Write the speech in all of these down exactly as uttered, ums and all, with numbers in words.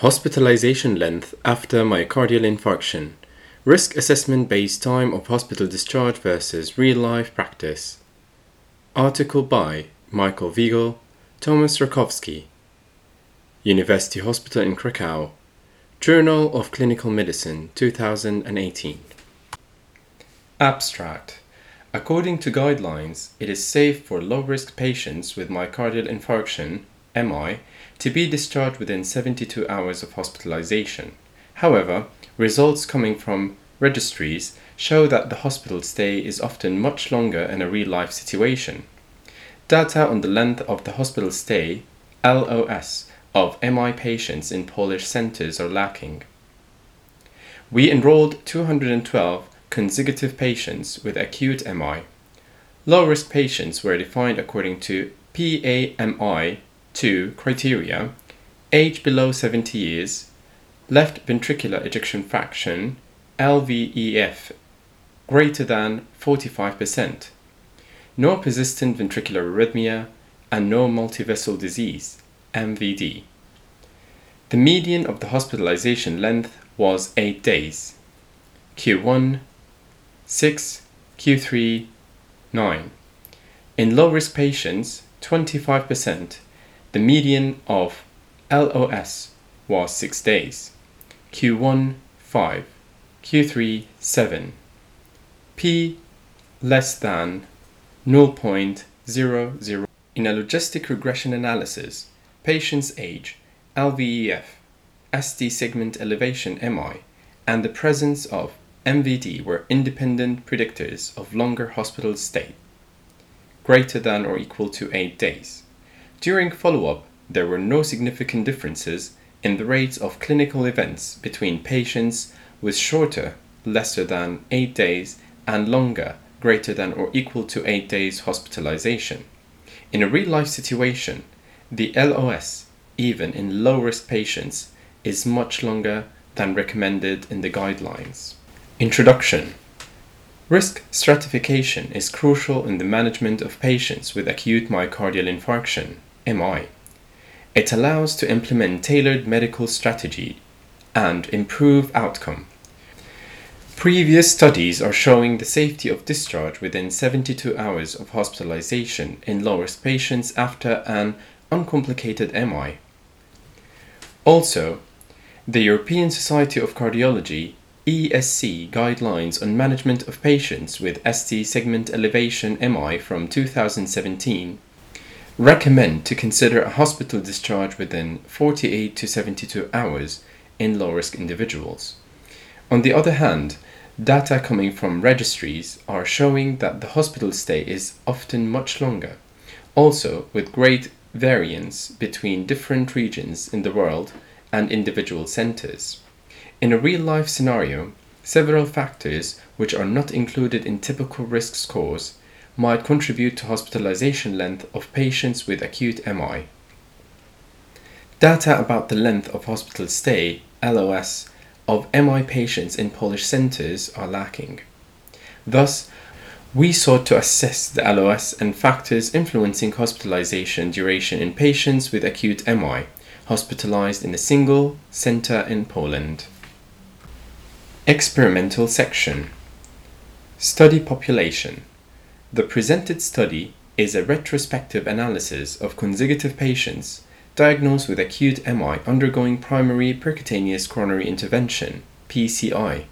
Hospitalization length after myocardial infarction. Risk assessment based time of hospital discharge versus real-life practice. Article by Michael Vigel, Thomas Rakowski. University Hospital in Krakow. Journal of Clinical Medicine, two thousand eighteen. Abstract. According to guidelines, it is safe for low-risk patients with myocardial infarction, M I, to be discharged within seventy-two hours of hospitalization. However, results coming from registries show that the hospital stay is often much longer in a real-life situation. Data on the length of the hospital stay, L O S, of M I patients in Polish centers are lacking. We enrolled two hundred twelve consecutive patients with acute M I. Low-risk patients were defined according to P A M I two criteria: age below seventy years, left ventricular ejection fraction, L V E F, greater than forty-five percent, no persistent ventricular arrhythmia, and no multivessel disease, M V D. The median of the hospitalization length was eight days, Q one, six, Q three, nine. In low-risk patients, twenty-five percent, the median of L O S was six days, Q one, five, Q three, seven, P less than zero point zero zero. In a logistic regression analysis, patient's age, L V E F, S T segment elevation M I, and the presence of M V D were independent predictors of longer hospital stay, greater than or equal to eight days. During follow-up, there were no significant differences in the rates of clinical events between patients with shorter, lesser than eight days, and longer, greater than or equal to eight days hospitalization. In a real-life situation, the L O S, even in low-risk patients, is much longer than recommended in the guidelines. Introduction. Risk stratification is crucial in the management of patients with acute myocardial infarction, M I. It allows to implement tailored medical strategy and improve outcome. Previous studies are showing the safety of discharge within seventy-two hours of hospitalization in low-risk patients after an uncomplicated M I. Also, the European Society of Cardiology E S C guidelines on management of patients with S T segment elevation M I from two thousand seventeen recommend to consider a hospital discharge within forty-eight to seventy-two hours in low-risk individuals. On the other hand, data coming from registries are showing that the hospital stay is often much longer, also with great variance between different regions in the world and individual centers. In a real-life scenario, several factors which are not included in typical risk scores might contribute to hospitalization length of patients with acute M I. Data about the length of hospital stay, L O S, of M I patients in Polish centers are lacking. Thus, we sought to assess the L O S and factors influencing hospitalization duration in patients with acute M I hospitalized in a single center in Poland. Experimental section. Study population. The presented study is a retrospective analysis of consecutive patients diagnosed with acute M I undergoing primary percutaneous coronary intervention, P C I,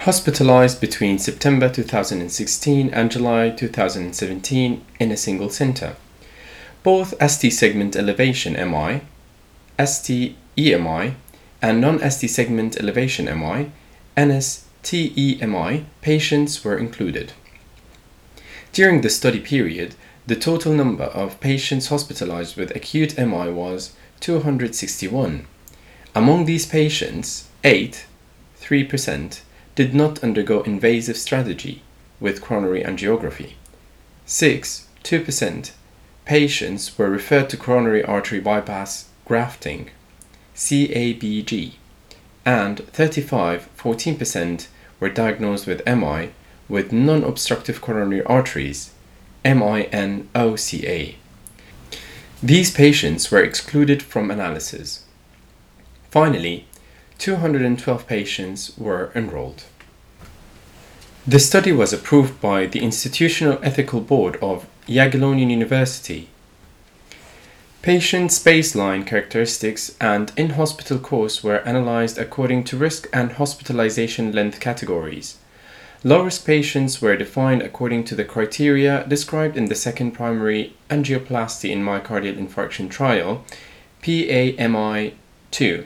hospitalized between September two thousand sixteen and July two thousand seventeen in a single center. Both S T segment elevation M I, S T E M I, and non-S T segment elevation M I, N S T E M I, patients were included. During the study period, the total number of patients hospitalized with acute M I was two hundred sixty-one. Among these patients, eight, three percent, did not undergo invasive strategy with coronary angiography. six, two percent, patients were referred to coronary artery bypass grafting, C A B G, and thirty-five, fourteen percent, were diagnosed with M I with non-obstructive coronary arteries, MINOCA. These patients were excluded from analysis. Finally, two hundred twelve patients were enrolled. The study was approved by the Institutional Ethical Board of Jagiellonian University. Patients' baseline characteristics and in-hospital course were analyzed according to risk and hospitalization length categories. Low-risk patients were defined according to the criteria described in the second primary angioplasty in myocardial infarction trial, P A M I two,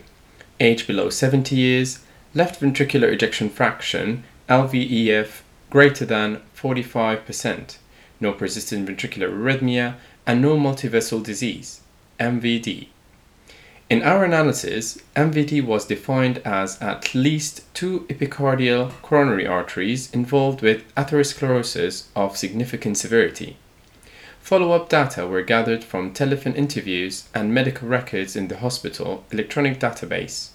age below seventy years, left ventricular ejection fraction, L V E F, greater than forty-five percent, no persistent ventricular arrhythmia, and no multivessel disease, M V D. In our analysis, M V D was defined as at least two epicardial coronary arteries involved with atherosclerosis of significant severity. Follow-up data were gathered from telephone interviews and medical records in the hospital electronic database.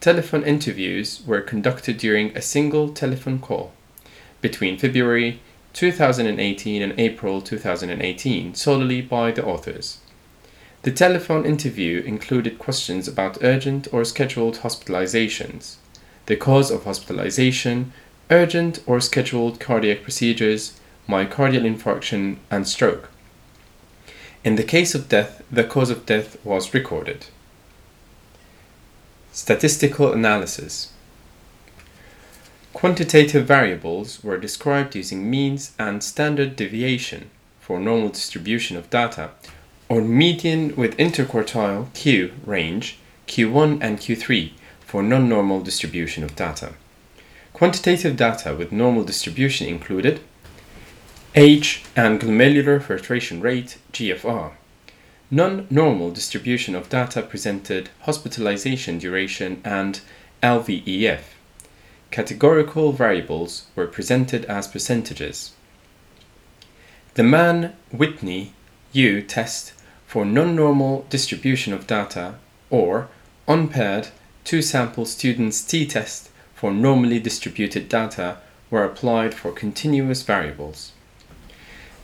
Telephone interviews were conducted during a single telephone call between February two thousand eighteen and April two thousand eighteen, solely by the authors. The telephone interview included questions about urgent or scheduled hospitalizations, the cause of hospitalization, urgent or scheduled cardiac procedures, myocardial infarction, and stroke. In the case of death, the cause of death was recorded. Statistical analysis. Quantitative variables were described using means and standard deviation for normal distribution of data, or median with interquartile Q range Q one and Q three for non-normal distribution of data. Quantitative data with normal distribution included age and glomerular filtration rate G F R. Non-normal distribution of data presented hospitalization duration and L V E F. Categorical variables were presented as percentages. The Mann-Whitney U test for non-normal distribution of data, or unpaired two-sample students T test for normally distributed data, were applied for continuous variables.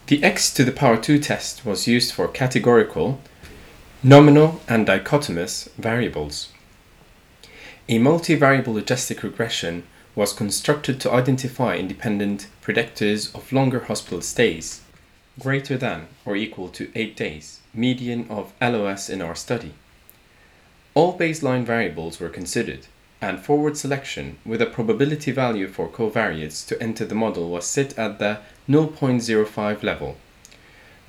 The x to the power two test was used for categorical, nominal, and dichotomous variables. A multivariable logistic regression was constructed to identify independent predictors of longer hospital stays, greater than or equal to eight days, median of L O S in our study. All baseline variables were considered, and forward selection with a probability value for covariates to enter the model was set at the zero point zero five level.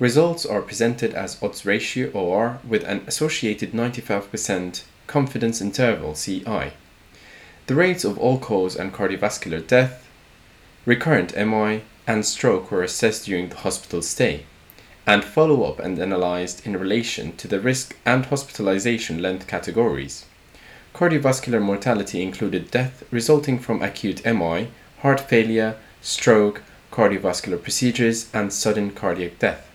Results are presented as odds ratio O R with an associated ninety-five percent confidence interval C I. The rates of all-cause and cardiovascular death, recurrent M I, and stroke were assessed during the hospital stay, and follow-up and analyzed in relation to the risk and hospitalization length categories. Cardiovascular mortality included death resulting from acute M I, heart failure, stroke, cardiovascular procedures, and sudden cardiac death.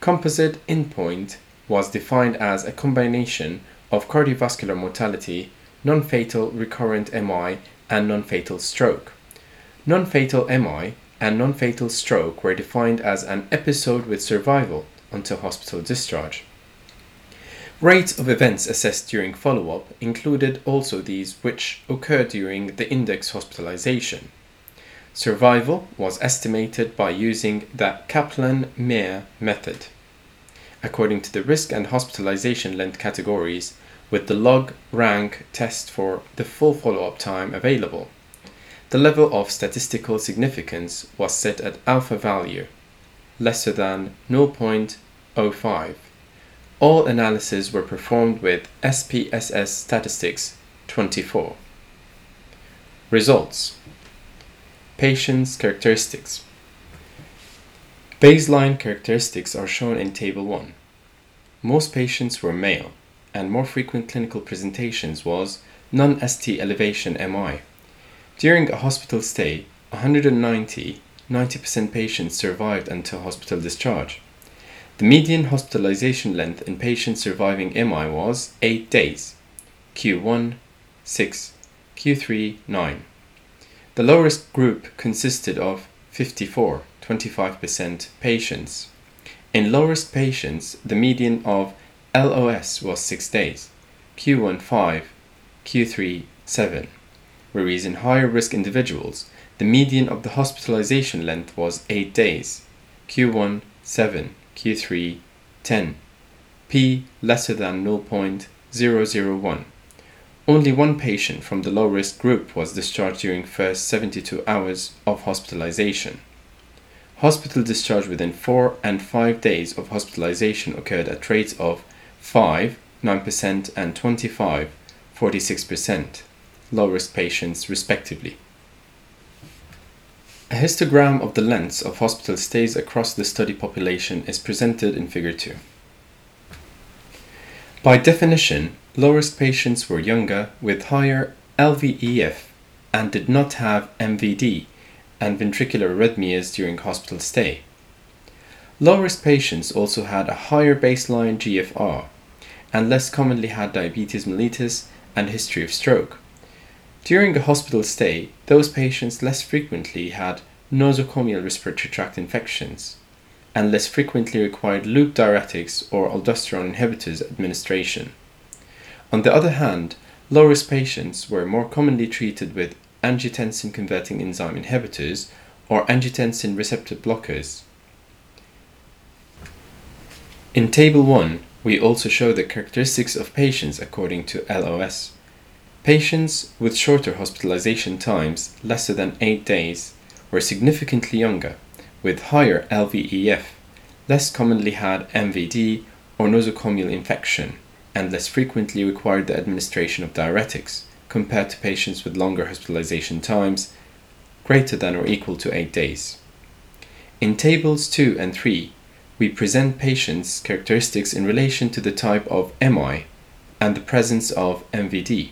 Composite endpoint was defined as a combination of cardiovascular mortality, non-fatal recurrent M I, and non-fatal stroke. Non-fatal M I and non-fatal stroke were defined as an episode with survival until hospital discharge. Rates of events assessed during follow-up included also these which occurred during the index hospitalization. Survival was estimated by using the Kaplan-Meier method, according to the risk and hospitalization length categories, with the log rank test for the full follow-up time available. The level of statistical significance was set at alpha value, lesser than zero point zero five. All analyses were performed with S P S S statistics twenty-four. Results. Patients' characteristics. Baseline characteristics are shown in Table one. Most patients were male, and more frequent clinical presentations was non-S T elevation M I. During a hospital stay, one hundred ninety, ninety percent patients survived until hospital discharge. The median hospitalization length in patients surviving M I was eight days, Q one, six, Q three, nine. The low-risk group consisted of fifty-four, twenty-five percent patients. In low-risk patients, the median of L O S was six days, Q one, five, Q three seven, whereas in higher-risk individuals, the median of the hospitalization length was eight days, Q one seven, Q three ten, p lesser than zero point zero zero one. Only one patient from the low-risk group was discharged during first seventy-two hours of hospitalization. Hospital discharge within four and five days of hospitalization occurred at rates of five, nine percent and twenty-five, forty-six percent, low-risk patients respectively. A histogram of the lengths of hospital stays across the study population is presented in Figure two. By definition, low-risk patients were younger with higher L V E F and did not have M V D and ventricular arrhythmias during hospital stay. Low-risk patients also had a higher baseline G F R and less commonly had diabetes mellitus and history of stroke. During a hospital stay, those patients less frequently had nosocomial respiratory tract infections and less frequently required loop diuretics or aldosterone inhibitors administration. On the other hand, low-risk patients were more commonly treated with angiotensin-converting enzyme inhibitors or angiotensin receptor blockers. In Table one, we also show the characteristics of patients according to L O S. Patients with shorter hospitalization times, lesser than eight days, were significantly younger, with higher L V E F, less commonly had M V D or nosocomial infection, and less frequently required the administration of diuretics, compared to patients with longer hospitalization times, greater than or equal to eight days. In Tables two and three, we present patients' characteristics in relation to the type of M I and the presence of M V D.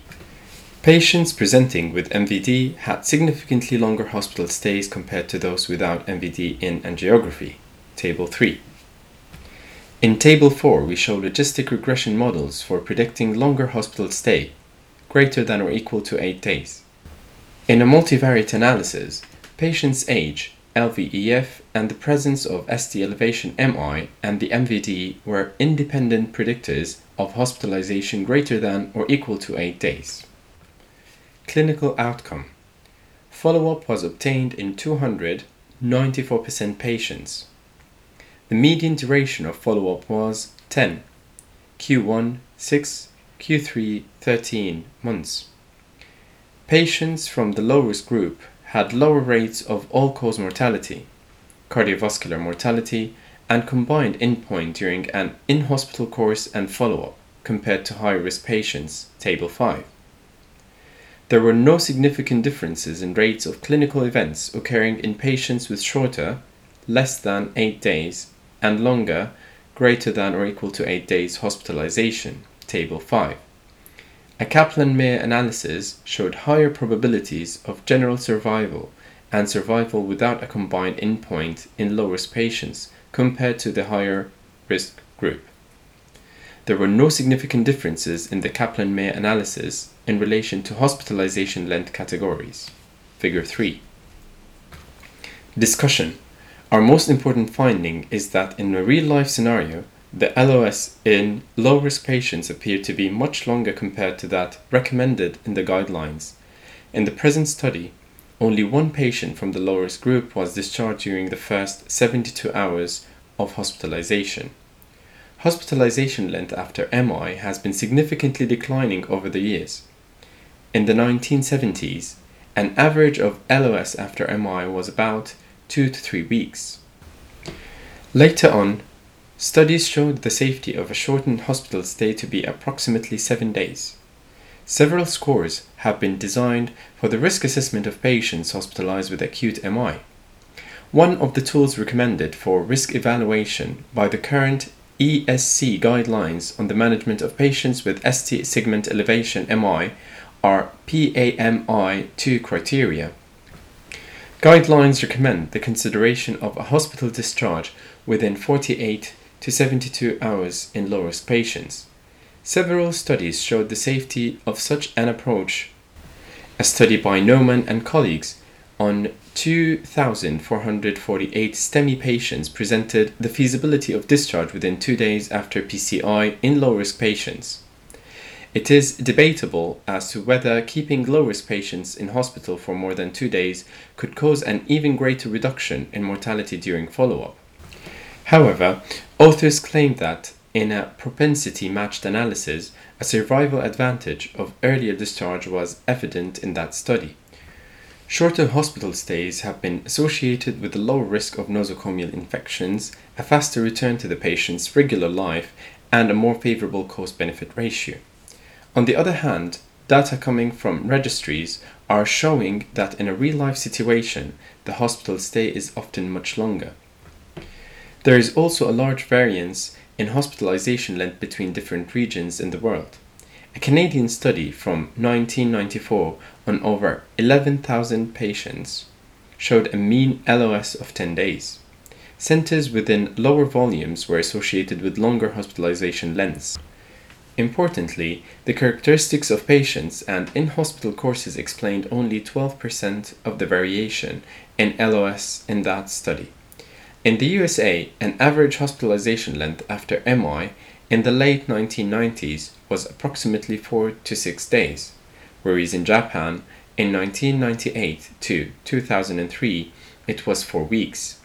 Patients presenting with M V D had significantly longer hospital stays compared to those without M V D in angiography, Table three. In Table four, we show logistic regression models for predicting longer hospital stay, greater than or equal to eight days. In a multivariate analysis, patients' age, L V E F, and the presence of S T elevation M I and the M V D were independent predictors of hospitalization greater than or equal to eight days. Clinical outcome. Follow-up was obtained in two hundred ninety-four percent patients. The median duration of follow-up was ten, Q one six, Q three thirteen months. Patients from the low-risk group had lower rates of all-cause mortality, cardiovascular mortality, and combined endpoint during an in-hospital course and follow-up compared to high-risk patients, Table five. There were no significant differences in rates of clinical events occurring in patients with shorter, less than eight days, and longer, greater than or equal to eight days hospitalization, Table five. A Kaplan-Meier analysis showed higher probabilities of general survival and survival without a combined endpoint in low-risk patients compared to the higher-risk group. There were no significant differences in the Kaplan-Meier analysis in relation to hospitalization length categories. Figure three. Discussion. Our most important finding is that in a real-life scenario, the L O S in low-risk patients appeared to be much longer compared to that recommended in the guidelines. In the present study, only one patient from the low-risk group was discharged during the first seventy-two hours of hospitalization. Hospitalization length after M I has been significantly declining over the years. In the nineteen seventies, an average of L O S after M I was about two to three weeks. Later on, studies showed the safety of a shortened hospital stay to be approximately seven days. Several scores have been designed for the risk assessment of patients hospitalized with acute M I. One of the tools recommended for risk evaluation by the current E S C guidelines on the management of patients with S T segment elevation M I are P A M I two criteria. Guidelines recommend the consideration of a hospital discharge within forty-eight to seventy-two hours in low-risk patients. Several studies showed the safety of such an approach. A study by Noiman and colleagues on two thousand four hundred forty-eight STEMI patients presented the feasibility of discharge within two days after P C I in low-risk patients. It is debatable as to whether keeping low-risk patients in hospital for more than two days could cause an even greater reduction in mortality during follow-up. However, authors claim that, in a propensity-matched analysis, a survival advantage of earlier discharge was evident in that study. Shorter hospital stays have been associated with a lower risk of nosocomial infections, a faster return to the patient's regular life, and a more favorable cost-benefit ratio. On the other hand, data coming from registries are showing that in a real-life situation, the hospital stay is often much longer. There is also a large variance in hospitalization length between different regions in the world. A Canadian study from nineteen ninety-four on over eleven thousand patients showed a mean L O S of ten days. Centers within lower volumes were associated with longer hospitalization lengths. Importantly, the characteristics of patients and in-hospital courses explained only twelve percent of the variation in L O S in that study. In the U S A, an average hospitalization length after M I in the late nineteen nineties was approximately four to six days, whereas in Japan, in nineteen ninety-eight to two thousand three, it was four weeks.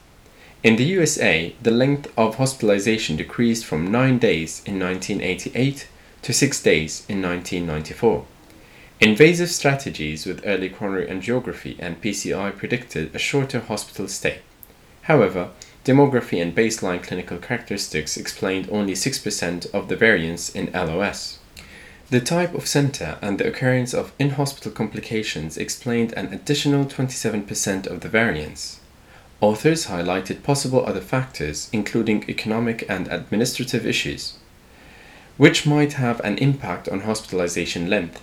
In the U S A, the length of hospitalization decreased from nine days in nineteen eighty-eight to six days in nineteen ninety-four. Invasive strategies with early coronary angiography and P C I predicted a shorter hospital stay. However, demography and baseline clinical characteristics explained only six percent of the variance in L O S. The type of center and the occurrence of in-hospital complications explained an additional twenty-seven percent of the variance. Authors highlighted possible other factors, including economic and administrative issues, which might have an impact on hospitalization length.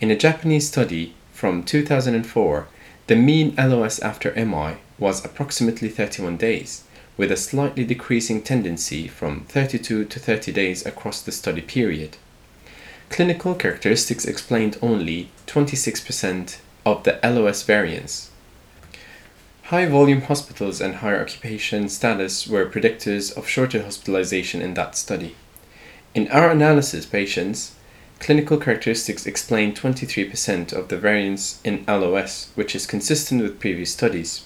In a Japanese study from two thousand four, the mean L O S after M I was approximately thirty-one days, with a slightly decreasing tendency from thirty-two to thirty days across the study period. Clinical characteristics explained only twenty-six percent of the L O S variance. High-volume hospitals and higher occupation status were predictors of shorter hospitalization in that study. In our analysis patients, clinical characteristics explained twenty-three percent of the variance in L O S, which is consistent with previous studies.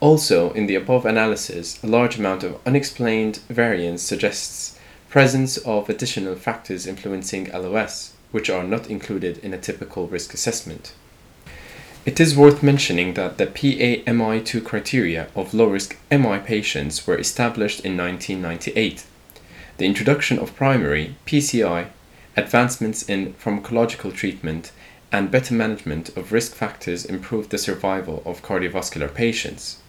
Also, in the above analysis, a large amount of unexplained variance suggests presence of additional factors influencing L O S, which are not included in a typical risk assessment. It is worth mentioning that the P A M I two criteria of low-risk M I patients were established in nineteen ninety-eight. The introduction of primary, P C I, advancements in pharmacological treatment, and better management of risk factors improved the survival of cardiovascular patients,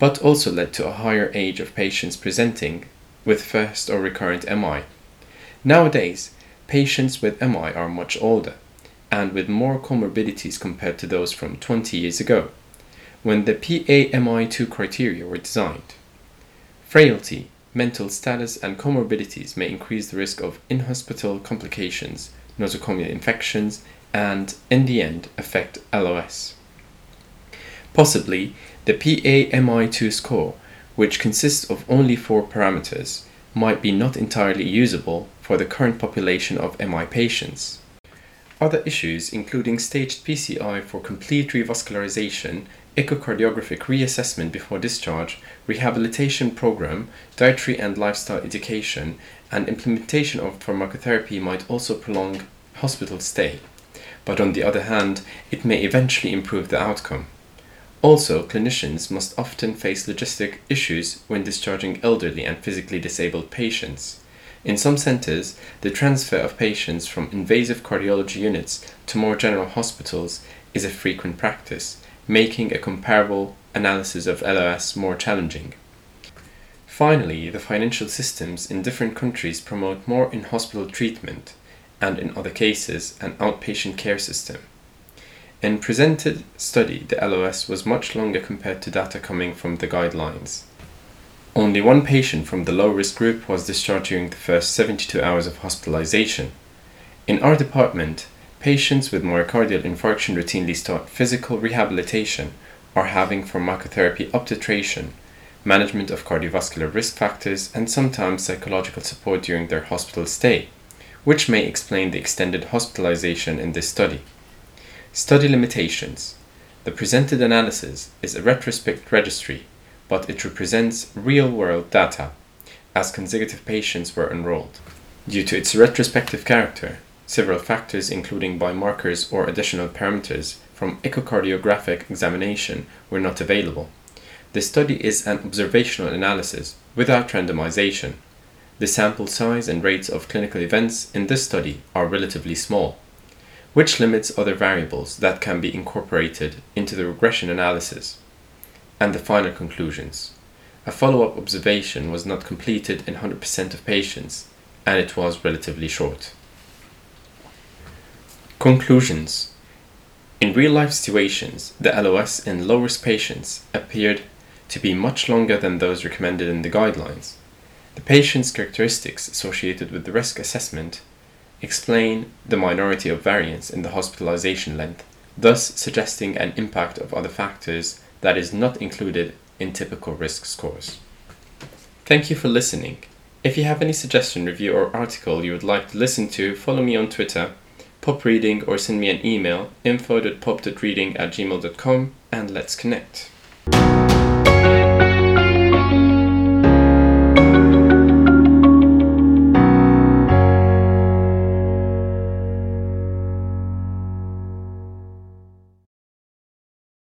but also led to a higher age of patients presenting with first or recurrent M I. Nowadays, patients with M I are much older and with more comorbidities compared to those from twenty years ago, when the P A M I two criteria were designed. Frailty, mental status, and comorbidities may increase the risk of in-hospital complications, nosocomial infections, and, in the end, affect L O S. Possibly, the P A M I two score, which consists of only four parameters, might be not entirely usable for the current population of M I patients. Other issues, including staged P C I for complete revascularization, echocardiographic reassessment before discharge, rehabilitation program, dietary and lifestyle education, and implementation of pharmacotherapy might also prolong hospital stay, but on the other hand, it may eventually improve the outcome. Also, clinicians must often face logistic issues when discharging elderly and physically disabled patients. In some centers, the transfer of patients from invasive cardiology units to more general hospitals is a frequent practice, making a comparable analysis of L O S more challenging. Finally, the financial systems in different countries promote more in-hospital treatment, and in other cases, an outpatient care system. In presented study, the L O S was much longer compared to data coming from the guidelines. Only one patient from the low-risk group was discharged during the first seventy-two hours of hospitalization. In our department, patients with myocardial infarction routinely start physical rehabilitation or having pharmacotherapy obtutration, management of cardiovascular risk factors, and sometimes psychological support during their hospital stay, which may explain the extended hospitalization in this study. Study limitations. The presented analysis is a retrospect registry, but it represents real-world data, as consecutive patients were enrolled. Due to its retrospective character, several factors including biomarkers or additional parameters from echocardiographic examination were not available. The study is an observational analysis without randomization. The sample size and rates of clinical events in this study are relatively small, which limits other variables that can be incorporated into the regression analysis. And the final conclusions. A follow-up observation was not completed in one hundred percent of patients, and it was relatively short. Conclusions. In real-life situations, the L O S in low-risk patients appeared to be much longer than those recommended in the guidelines. The patient's characteristics associated with the risk assessment explain the minority of variance in the hospitalization length, thus suggesting an impact of other factors that is not included in typical risk scores. Thank you for listening. If you have any suggestion, review, or article you would like to listen to, follow me on Twitter, pop reading, or send me an email, info dot pop dot reading at gmail dot com, and let's connect.